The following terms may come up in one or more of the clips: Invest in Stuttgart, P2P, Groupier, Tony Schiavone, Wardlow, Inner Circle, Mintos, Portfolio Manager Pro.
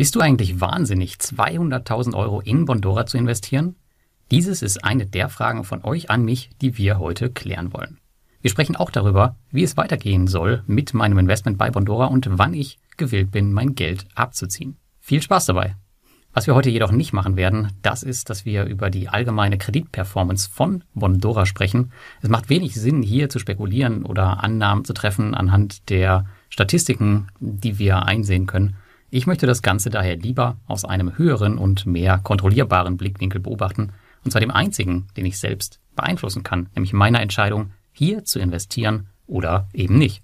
Bist du eigentlich wahnsinnig, 200.000 € in Bondora zu investieren? Dieses ist eine der Fragen von euch an mich, die wir heute klären wollen. Wir sprechen auch darüber, wie es weitergehen soll mit meinem Investment bei Bondora und wann ich gewillt bin, mein Geld abzuziehen. Viel Spaß dabei! Was wir heute jedoch nicht machen werden, das ist, dass wir über die allgemeine Kreditperformance von Bondora sprechen. Es macht wenig Sinn, hier zu spekulieren oder Annahmen zu treffen anhand der Statistiken, die wir einsehen können. Ich möchte das Ganze daher lieber aus einem höheren und mehr kontrollierbaren Blickwinkel beobachten, und zwar dem einzigen, den ich selbst beeinflussen kann, nämlich meiner Entscheidung, hier zu investieren oder eben nicht.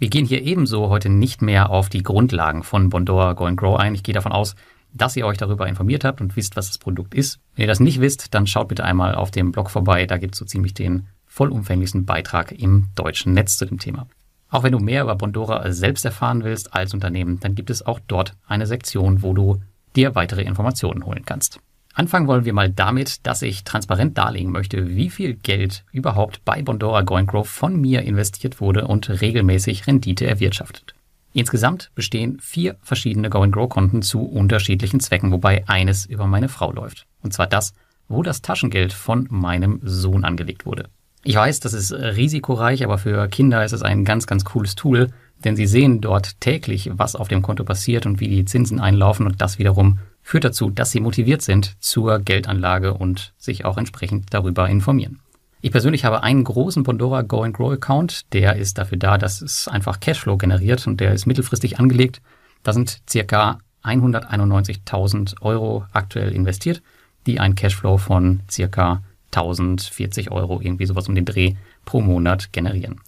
Wir gehen hier ebenso heute nicht mehr auf die Grundlagen von Bondora Go & Grow ein. Ich gehe davon aus, dass ihr euch darüber informiert habt und wisst, was das Produkt ist. Wenn ihr das nicht wisst, dann schaut bitte einmal auf dem Blog vorbei, da gibt es so ziemlich den vollumfänglichsten Beitrag im deutschen Netz zu dem Thema. Auch wenn du mehr über Bondora selbst erfahren willst als Unternehmen, dann gibt es auch dort eine Sektion, wo du dir weitere Informationen holen kannst. Anfangen wollen wir mal damit, dass ich transparent darlegen möchte, wie viel Geld überhaupt bei Bondora Go & Grow von mir investiert wurde und regelmäßig Rendite erwirtschaftet. Insgesamt bestehen 4 verschiedene Go & Grow Konten zu unterschiedlichen Zwecken, wobei eines über meine Frau läuft. Und zwar das, wo das Taschengeld von meinem Sohn angelegt wurde. Ich weiß, das ist risikoreich, aber für Kinder ist es ein ganz, ganz cooles Tool, denn sie sehen dort täglich, was auf dem Konto passiert und wie die Zinsen einlaufen, und das wiederum führt dazu, dass sie motiviert sind zur Geldanlage und sich auch entsprechend darüber informieren. Ich persönlich habe einen großen Bondora Go & Grow Account, der ist dafür da, dass es einfach Cashflow generiert, und der ist mittelfristig angelegt. Da sind ca. 191.000 € aktuell investiert, die einen Cashflow von ca. 1.040 €, irgendwie sowas um den Dreh, pro Monat generieren.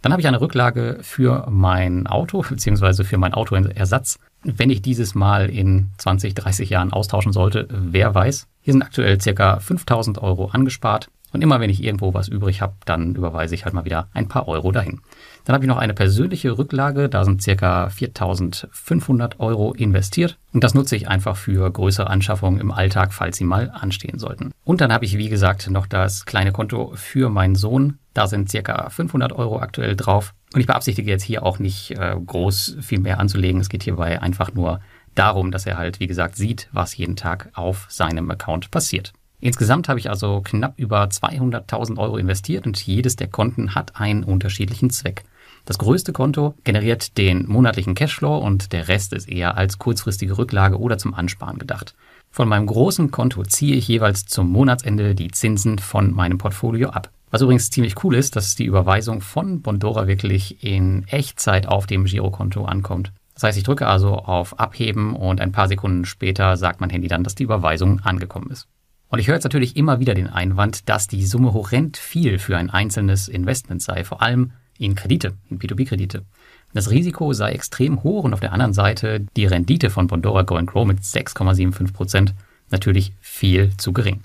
Dann habe ich eine Rücklage für mein Auto, beziehungsweise für meinen Autoersatz. Wenn ich dieses mal in 20, 30 Jahren austauschen sollte, wer weiß. Hier sind aktuell ca. 5.000 € angespart, und immer wenn ich irgendwo was übrig habe, dann überweise ich halt mal wieder ein paar Euro dahin. Dann habe ich noch eine persönliche Rücklage, da sind ca. 4.500 € investiert, und das nutze ich einfach für größere Anschaffungen im Alltag, falls sie mal anstehen sollten. Und dann habe ich, wie gesagt, noch das kleine Konto für meinen Sohn, da sind ca. 500 € aktuell drauf, und ich beabsichtige jetzt hier auch nicht groß viel mehr anzulegen. Es geht hierbei einfach nur darum, dass er halt, wie gesagt, sieht, was jeden Tag auf seinem Account passiert. Insgesamt habe ich also knapp über 200.000 € investiert, und jedes der Konten hat einen unterschiedlichen Zweck. Das größte Konto generiert den monatlichen Cashflow, und der Rest ist eher als kurzfristige Rücklage oder zum Ansparen gedacht. Von meinem großen Konto ziehe ich jeweils zum Monatsende die Zinsen von meinem Portfolio ab. Was übrigens ziemlich cool ist, dass die Überweisung von Bondora wirklich in Echtzeit auf dem Girokonto ankommt. Das heißt, ich drücke also auf Abheben, und ein paar Sekunden später sagt mein Handy dann, dass die Überweisung angekommen ist. Und ich höre jetzt natürlich immer wieder den Einwand, dass die Summe horrend viel für ein einzelnes Investment sei, vor allem in Kredite, in P2P-Kredite. Das Risiko sei extrem hoch, und auf der anderen Seite die Rendite von Bondora Go & Grow mit 6,75% natürlich viel zu gering.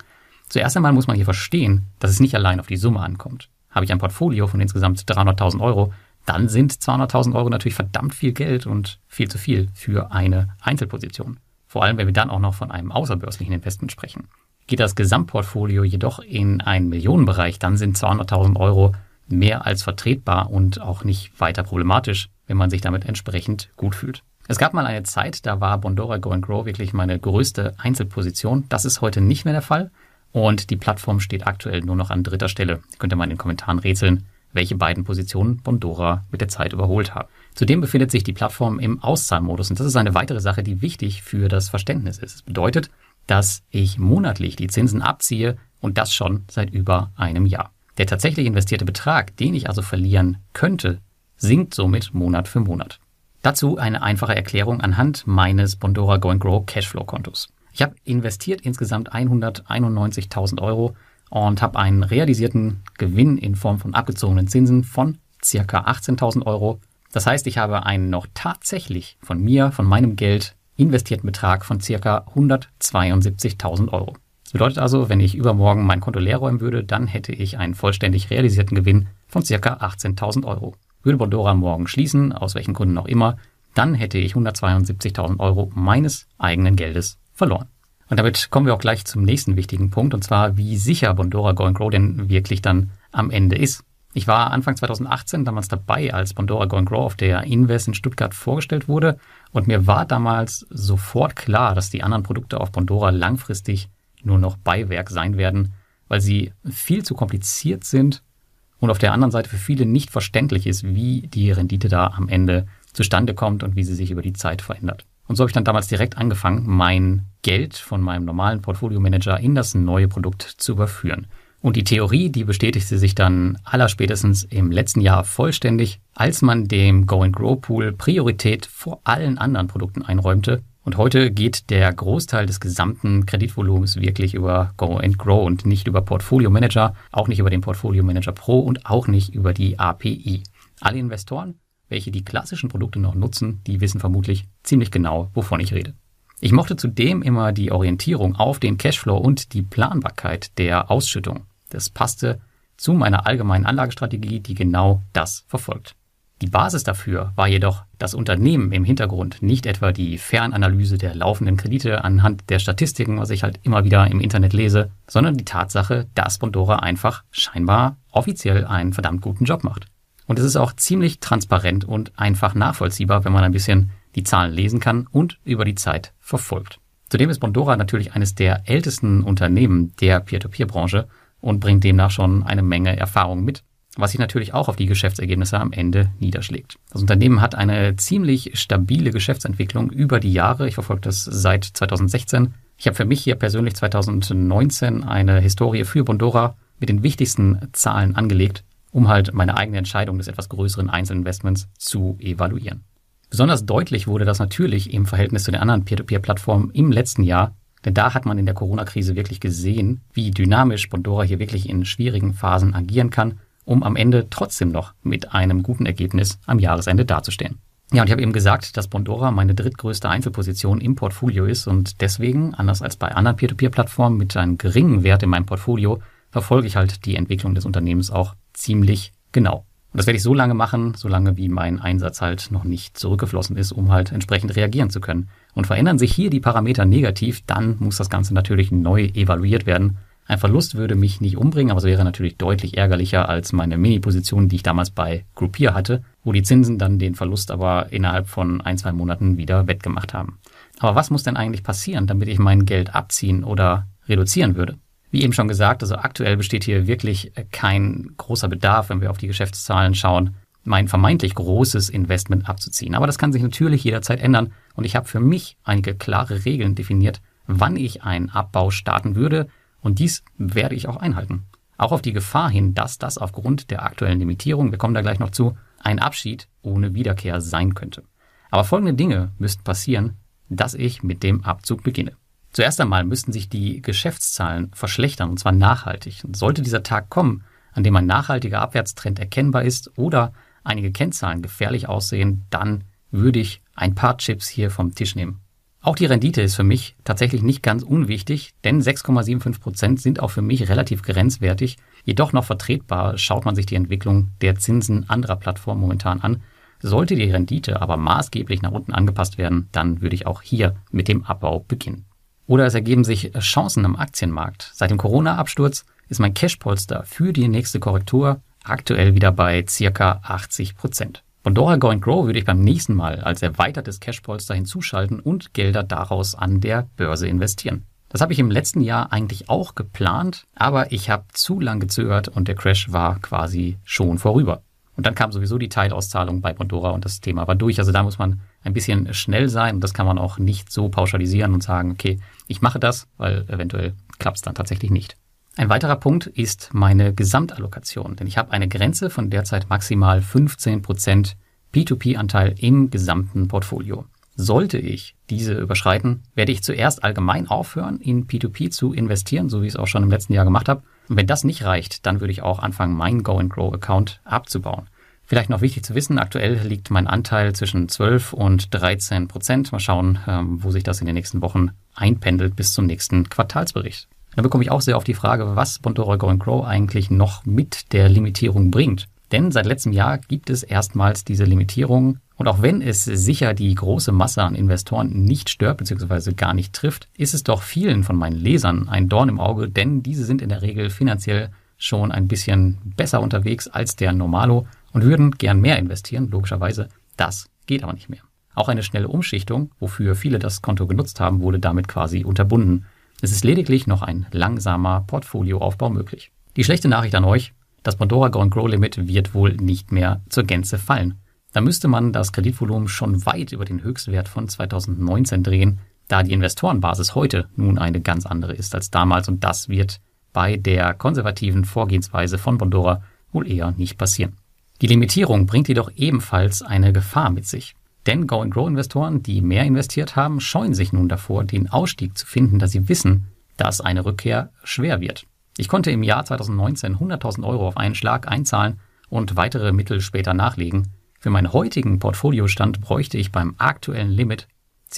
Zuerst einmal muss man hier verstehen, dass es nicht allein auf die Summe ankommt. Habe ich ein Portfolio von insgesamt 300.000 €, dann sind 200.000 € natürlich verdammt viel Geld und viel zu viel für eine Einzelposition. Vor allem, wenn wir dann auch noch von einem außerbörslichen Investment sprechen. Geht das Gesamtportfolio jedoch in einen Millionenbereich, dann sind 200.000 € mehr als vertretbar und auch nicht weiter problematisch, wenn man sich damit entsprechend gut fühlt. Es gab mal eine Zeit, da war Bondora Go & Grow wirklich meine größte Einzelposition. Das ist heute nicht mehr der Fall, und die Plattform steht aktuell nur noch an dritter Stelle. Ihr könnt ja mal in den Kommentaren rätseln, welche beiden Positionen Bondora mit der Zeit überholt haben. Zudem befindet sich die Plattform im Auszahlmodus, und das ist eine weitere Sache, die wichtig für das Verständnis ist. Es bedeutet, dass ich monatlich die Zinsen abziehe, und das schon seit über einem Jahr. Der tatsächlich investierte Betrag, den ich also verlieren könnte, sinkt somit Monat für Monat. Dazu eine einfache Erklärung anhand meines Bondora Go & Grow Cashflow-Kontos. Ich habe investiert insgesamt 191.000 € und habe einen realisierten Gewinn in Form von abgezogenen Zinsen von ca. 18.000 €. Das heißt, ich habe einen noch tatsächlich von meinem Geld investierten Betrag von ca. 172.000 €. Das bedeutet also, wenn ich übermorgen mein Konto leer räumen würde, dann hätte ich einen vollständig realisierten Gewinn von ca. 18.000 €. Würde Bondora morgen schließen, aus welchen Gründen auch immer, dann hätte ich 172.000 € meines eigenen Geldes verloren. Und damit kommen wir auch gleich zum nächsten wichtigen Punkt, und zwar, wie sicher Bondora Go & Grow denn wirklich dann am Ende ist. Ich war Anfang 2018 damals dabei, als Bondora Go & Grow auf der Invest in Stuttgart vorgestellt wurde, und mir war damals sofort klar, dass die anderen Produkte auf Bondora langfristig nur noch Beiwerk sein werden, weil sie viel zu kompliziert sind und auf der anderen Seite für viele nicht verständlich ist, wie die Rendite da am Ende zustande kommt und wie sie sich über die Zeit verändert. Und so habe ich dann damals direkt angefangen, mein Geld von meinem normalen Portfolio Manager in das neue Produkt zu überführen. Und die Theorie, die bestätigte sich dann allerspätestens im letzten Jahr vollständig, als man dem Go & Grow Pool Priorität vor allen anderen Produkten einräumte. Und heute geht der Großteil des gesamten Kreditvolumens wirklich über Go & Grow und nicht über Portfolio Manager, auch nicht über den Portfolio Manager Pro und auch nicht über die API. Alle Investoren, welche die klassischen Produkte noch nutzen, die wissen vermutlich ziemlich genau, wovon ich rede. Ich mochte zudem immer die Orientierung auf den Cashflow und die Planbarkeit der Ausschüttung. Das passte zu meiner allgemeinen Anlagestrategie, die genau das verfolgt. Die Basis dafür war jedoch das Unternehmen im Hintergrund, nicht etwa die Fernanalyse der laufenden Kredite anhand der Statistiken, was ich halt immer wieder im Internet lese, sondern die Tatsache, dass Bondora einfach scheinbar offiziell einen verdammt guten Job macht. Und es ist auch ziemlich transparent und einfach nachvollziehbar, wenn man ein bisschen die Zahlen lesen kann und über die Zeit verfolgt. Zudem ist Bondora natürlich eines der ältesten Unternehmen der Peer-to-Peer-Branche und bringt demnach schon eine Menge Erfahrung mit, was sich natürlich auch auf die Geschäftsergebnisse am Ende niederschlägt. Das Unternehmen hat eine ziemlich stabile Geschäftsentwicklung über die Jahre. Ich verfolge das seit 2016. Ich habe für mich hier persönlich 2019 eine Historie für Bondora mit den wichtigsten Zahlen angelegt, um halt meine eigene Entscheidung des etwas größeren Einzelinvestments zu evaluieren. Besonders deutlich wurde das natürlich im Verhältnis zu den anderen Peer-to-Peer-Plattformen im letzten Jahr, denn da hat man in der Corona-Krise wirklich gesehen, wie dynamisch Bondora hier wirklich in schwierigen Phasen agieren kann, um am Ende trotzdem noch mit einem guten Ergebnis am Jahresende dazustehen. Ja, und ich habe eben gesagt, dass Bondora meine drittgrößte Einzelposition im Portfolio ist und deswegen, anders als bei anderen Peer-to-Peer-Plattformen mit einem geringen Wert in meinem Portfolio, verfolge ich halt die Entwicklung des Unternehmens auch ziemlich genau. Und das werde ich so lange machen, solange wie mein Einsatz halt noch nicht zurückgeflossen ist, um halt entsprechend reagieren zu können. Und verändern sich hier die Parameter negativ, dann muss das Ganze natürlich neu evaluiert werden. Ein Verlust würde mich nicht umbringen, aber es wäre natürlich deutlich ärgerlicher als meine Mini-Position, die ich damals bei Groupier hatte, wo die Zinsen dann den Verlust aber innerhalb von 1-2 Monaten wieder wettgemacht haben. Aber was muss denn eigentlich passieren, damit ich mein Geld abziehen oder reduzieren würde? Wie eben schon gesagt, also aktuell besteht hier wirklich kein großer Bedarf, wenn wir auf die Geschäftszahlen schauen, mein vermeintlich großes Investment abzuziehen. Aber das kann sich natürlich jederzeit ändern und ich habe für mich einige klare Regeln definiert, wann ich einen Abbau starten würde, und dies werde ich auch einhalten. Auch auf die Gefahr hin, dass das aufgrund der aktuellen Limitierung, wir kommen da gleich noch zu, ein Abschied ohne Wiederkehr sein könnte. Aber folgende Dinge müssten passieren, dass ich mit dem Abzug beginne. Zuerst einmal müssten sich die Geschäftszahlen verschlechtern, und zwar nachhaltig. Und sollte dieser Tag kommen, an dem ein nachhaltiger Abwärtstrend erkennbar ist oder einige Kennzahlen gefährlich aussehen, dann würde ich ein paar Chips hier vom Tisch nehmen. Auch die Rendite ist für mich tatsächlich nicht ganz unwichtig, denn 6,75% sind auch für mich relativ grenzwertig, jedoch noch vertretbar, schaut man sich die Entwicklung der Zinsen anderer Plattformen momentan an. Sollte die Rendite aber maßgeblich nach unten angepasst werden, dann würde ich auch hier mit dem Abbau beginnen. Oder es ergeben sich Chancen am Aktienmarkt. Seit dem Corona-Absturz ist mein Cashpolster für die nächste Korrektur aktuell wieder bei ca. 80%. Bondora Go & Grow würde ich beim nächsten Mal als erweitertes Cashpolster hinzuschalten und Gelder daraus an der Börse investieren. Das habe ich im letzten Jahr eigentlich auch geplant, aber ich habe zu lang gezögert und der Crash war quasi schon vorüber. Und dann kam sowieso die Teilauszahlung bei Bondora und das Thema war durch. Also da muss man ein bisschen schnell sein und das kann man auch nicht so pauschalisieren und sagen, okay, ich mache das, weil eventuell klappt es dann tatsächlich nicht. Ein weiterer Punkt ist meine Gesamtallokation, denn ich habe eine Grenze von derzeit maximal 15% P2P-Anteil im gesamten Portfolio. Sollte ich diese überschreiten, werde ich zuerst allgemein aufhören, in P2P zu investieren, so wie ich es auch schon im letzten Jahr gemacht habe. Und wenn das nicht reicht, dann würde ich auch anfangen, meinen Go & Grow Account abzubauen. Vielleicht noch wichtig zu wissen, aktuell liegt mein Anteil zwischen 12% und 13%. Mal schauen, wo sich das in den nächsten Wochen einpendelt bis zum nächsten Quartalsbericht. Dann bekomme ich auch sehr oft die Frage, was Bondora Go & Grow eigentlich noch mit der Limitierung bringt. Denn seit letztem Jahr gibt es erstmals diese Limitierung. Und auch wenn es sicher die große Masse an Investoren nicht stört bzw. gar nicht trifft, ist es doch vielen von meinen Lesern ein Dorn im Auge, denn diese sind in der Regel finanziell schon ein bisschen besser unterwegs als der Normalo und würden gern mehr investieren, logischerweise. Das geht aber nicht mehr. Auch eine schnelle Umschichtung, wofür viele das Konto genutzt haben, wurde damit quasi unterbunden. Es ist lediglich noch ein langsamer Portfolioaufbau möglich. Die schlechte Nachricht an euch, das Bondora Go & Grow Limit wird wohl nicht mehr zur Gänze fallen. Da müsste man das Kreditvolumen schon weit über den Höchstwert von 2019 drehen, da die Investorenbasis heute nun eine ganz andere ist als damals, und das wird bei der konservativen Vorgehensweise von Bondora wohl eher nicht passieren. Die Limitierung bringt jedoch ebenfalls eine Gefahr mit sich. Denn Go-and-Grow-Investoren, die mehr investiert haben, scheuen sich nun davor, den Ausstieg zu finden, da sie wissen, dass eine Rückkehr schwer wird. Ich konnte im Jahr 2019 100.000 € auf einen Schlag einzahlen und weitere Mittel später nachlegen. Für meinen heutigen Portfoliostand bräuchte ich beim aktuellen Limit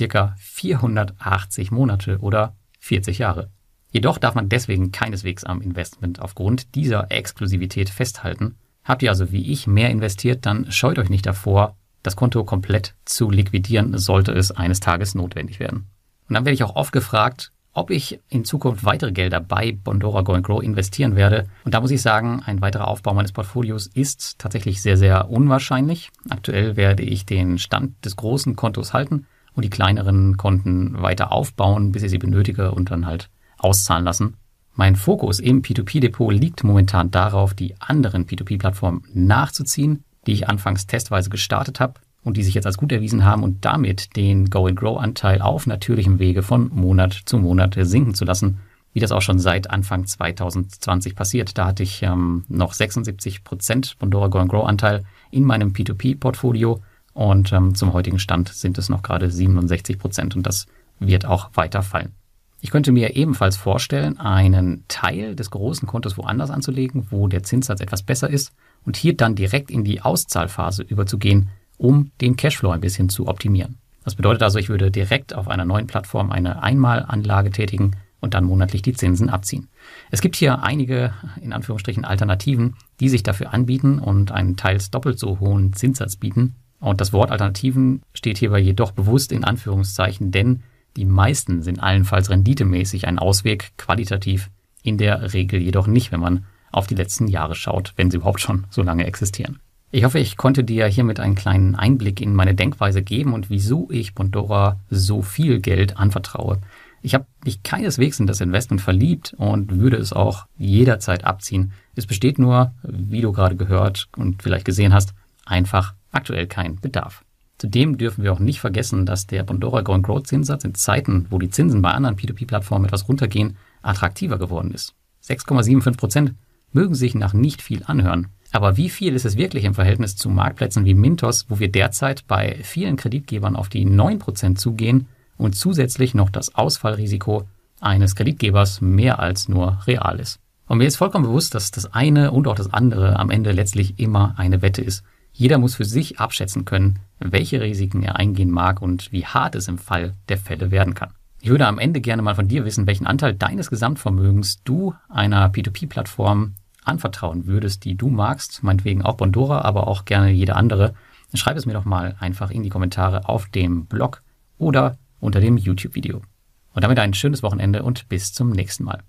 ca. 480 Monate oder 40 Jahre. Jedoch darf man deswegen keineswegs am Investment aufgrund dieser Exklusivität festhalten. Habt ihr also wie ich mehr investiert, dann scheut euch nicht davor, das Konto komplett zu liquidieren, sollte es eines Tages notwendig werden. Und dann werde ich auch oft gefragt, ob ich in Zukunft weitere Gelder bei Bondora Go & Grow investieren werde. Und da muss ich sagen, ein weiterer Aufbau meines Portfolios ist tatsächlich sehr, sehr unwahrscheinlich. Aktuell werde ich den Stand des großen Kontos halten und die kleineren Konten weiter aufbauen, bis ich sie benötige und dann halt auszahlen lassen. Mein Fokus im P2P-Depot liegt momentan darauf, die anderen P2P-Plattformen nachzuziehen, die ich anfangs testweise gestartet habe und die sich jetzt als gut erwiesen haben, und damit den Go-and-Grow-Anteil auf natürlichem Wege von Monat zu Monat sinken zu lassen, wie das auch schon seit Anfang 2020 passiert. Da hatte ich noch 76% Bondora Go & Grow-Anteil in meinem P2P-Portfolio und zum heutigen Stand sind es noch gerade 67% und das wird auch weiter fallen. Ich könnte mir ebenfalls vorstellen, einen Teil des großen Kontos woanders anzulegen, wo der Zinssatz etwas besser ist, und hier dann direkt in die Auszahlphase überzugehen, um den Cashflow ein bisschen zu optimieren. Das bedeutet also, ich würde direkt auf einer neuen Plattform eine Einmalanlage tätigen und dann monatlich die Zinsen abziehen. Es gibt hier einige, in Anführungsstrichen, Alternativen, die sich dafür anbieten und einen teils doppelt so hohen Zinssatz bieten. Und das Wort Alternativen steht hierbei jedoch bewusst in Anführungszeichen, denn die meisten sind allenfalls renditemäßig ein Ausweg, qualitativ in der Regel jedoch nicht, wenn man auf die letzten Jahre schaut, wenn sie überhaupt schon so lange existieren. Ich hoffe, ich konnte dir hiermit einen kleinen Einblick in meine Denkweise geben und wieso ich Bondora so viel Geld anvertraue. Ich habe mich keineswegs in das Investment verliebt und würde es auch jederzeit abziehen. Es besteht nur, wie du gerade gehört und vielleicht gesehen hast, einfach aktuell kein Bedarf. Zudem dürfen wir auch nicht vergessen, dass der Bondora Go & Grow Zinssatz in Zeiten, wo die Zinsen bei anderen P2P-Plattformen etwas runtergehen, attraktiver geworden ist. 6,75% mögen sich nach nicht viel anhören. Aber wie viel ist es wirklich im Verhältnis zu Marktplätzen wie Mintos, wo wir derzeit bei vielen Kreditgebern auf die 9% zugehen und zusätzlich noch das Ausfallrisiko eines Kreditgebers mehr als nur real ist? Und mir ist vollkommen bewusst, dass das eine und auch das andere am Ende letztlich immer eine Wette ist. Jeder muss für sich abschätzen können, welche Risiken er eingehen mag und wie hart es im Fall der Fälle werden kann. Ich würde am Ende gerne mal von dir wissen, welchen Anteil deines Gesamtvermögens du einer P2P-Plattform anvertrauen würdest, die du magst, meinetwegen auch Bondora, aber auch gerne jede andere. Dann schreib es mir doch mal einfach in die Kommentare auf dem Blog oder unter dem YouTube-Video. Und damit ein schönes Wochenende und bis zum nächsten Mal.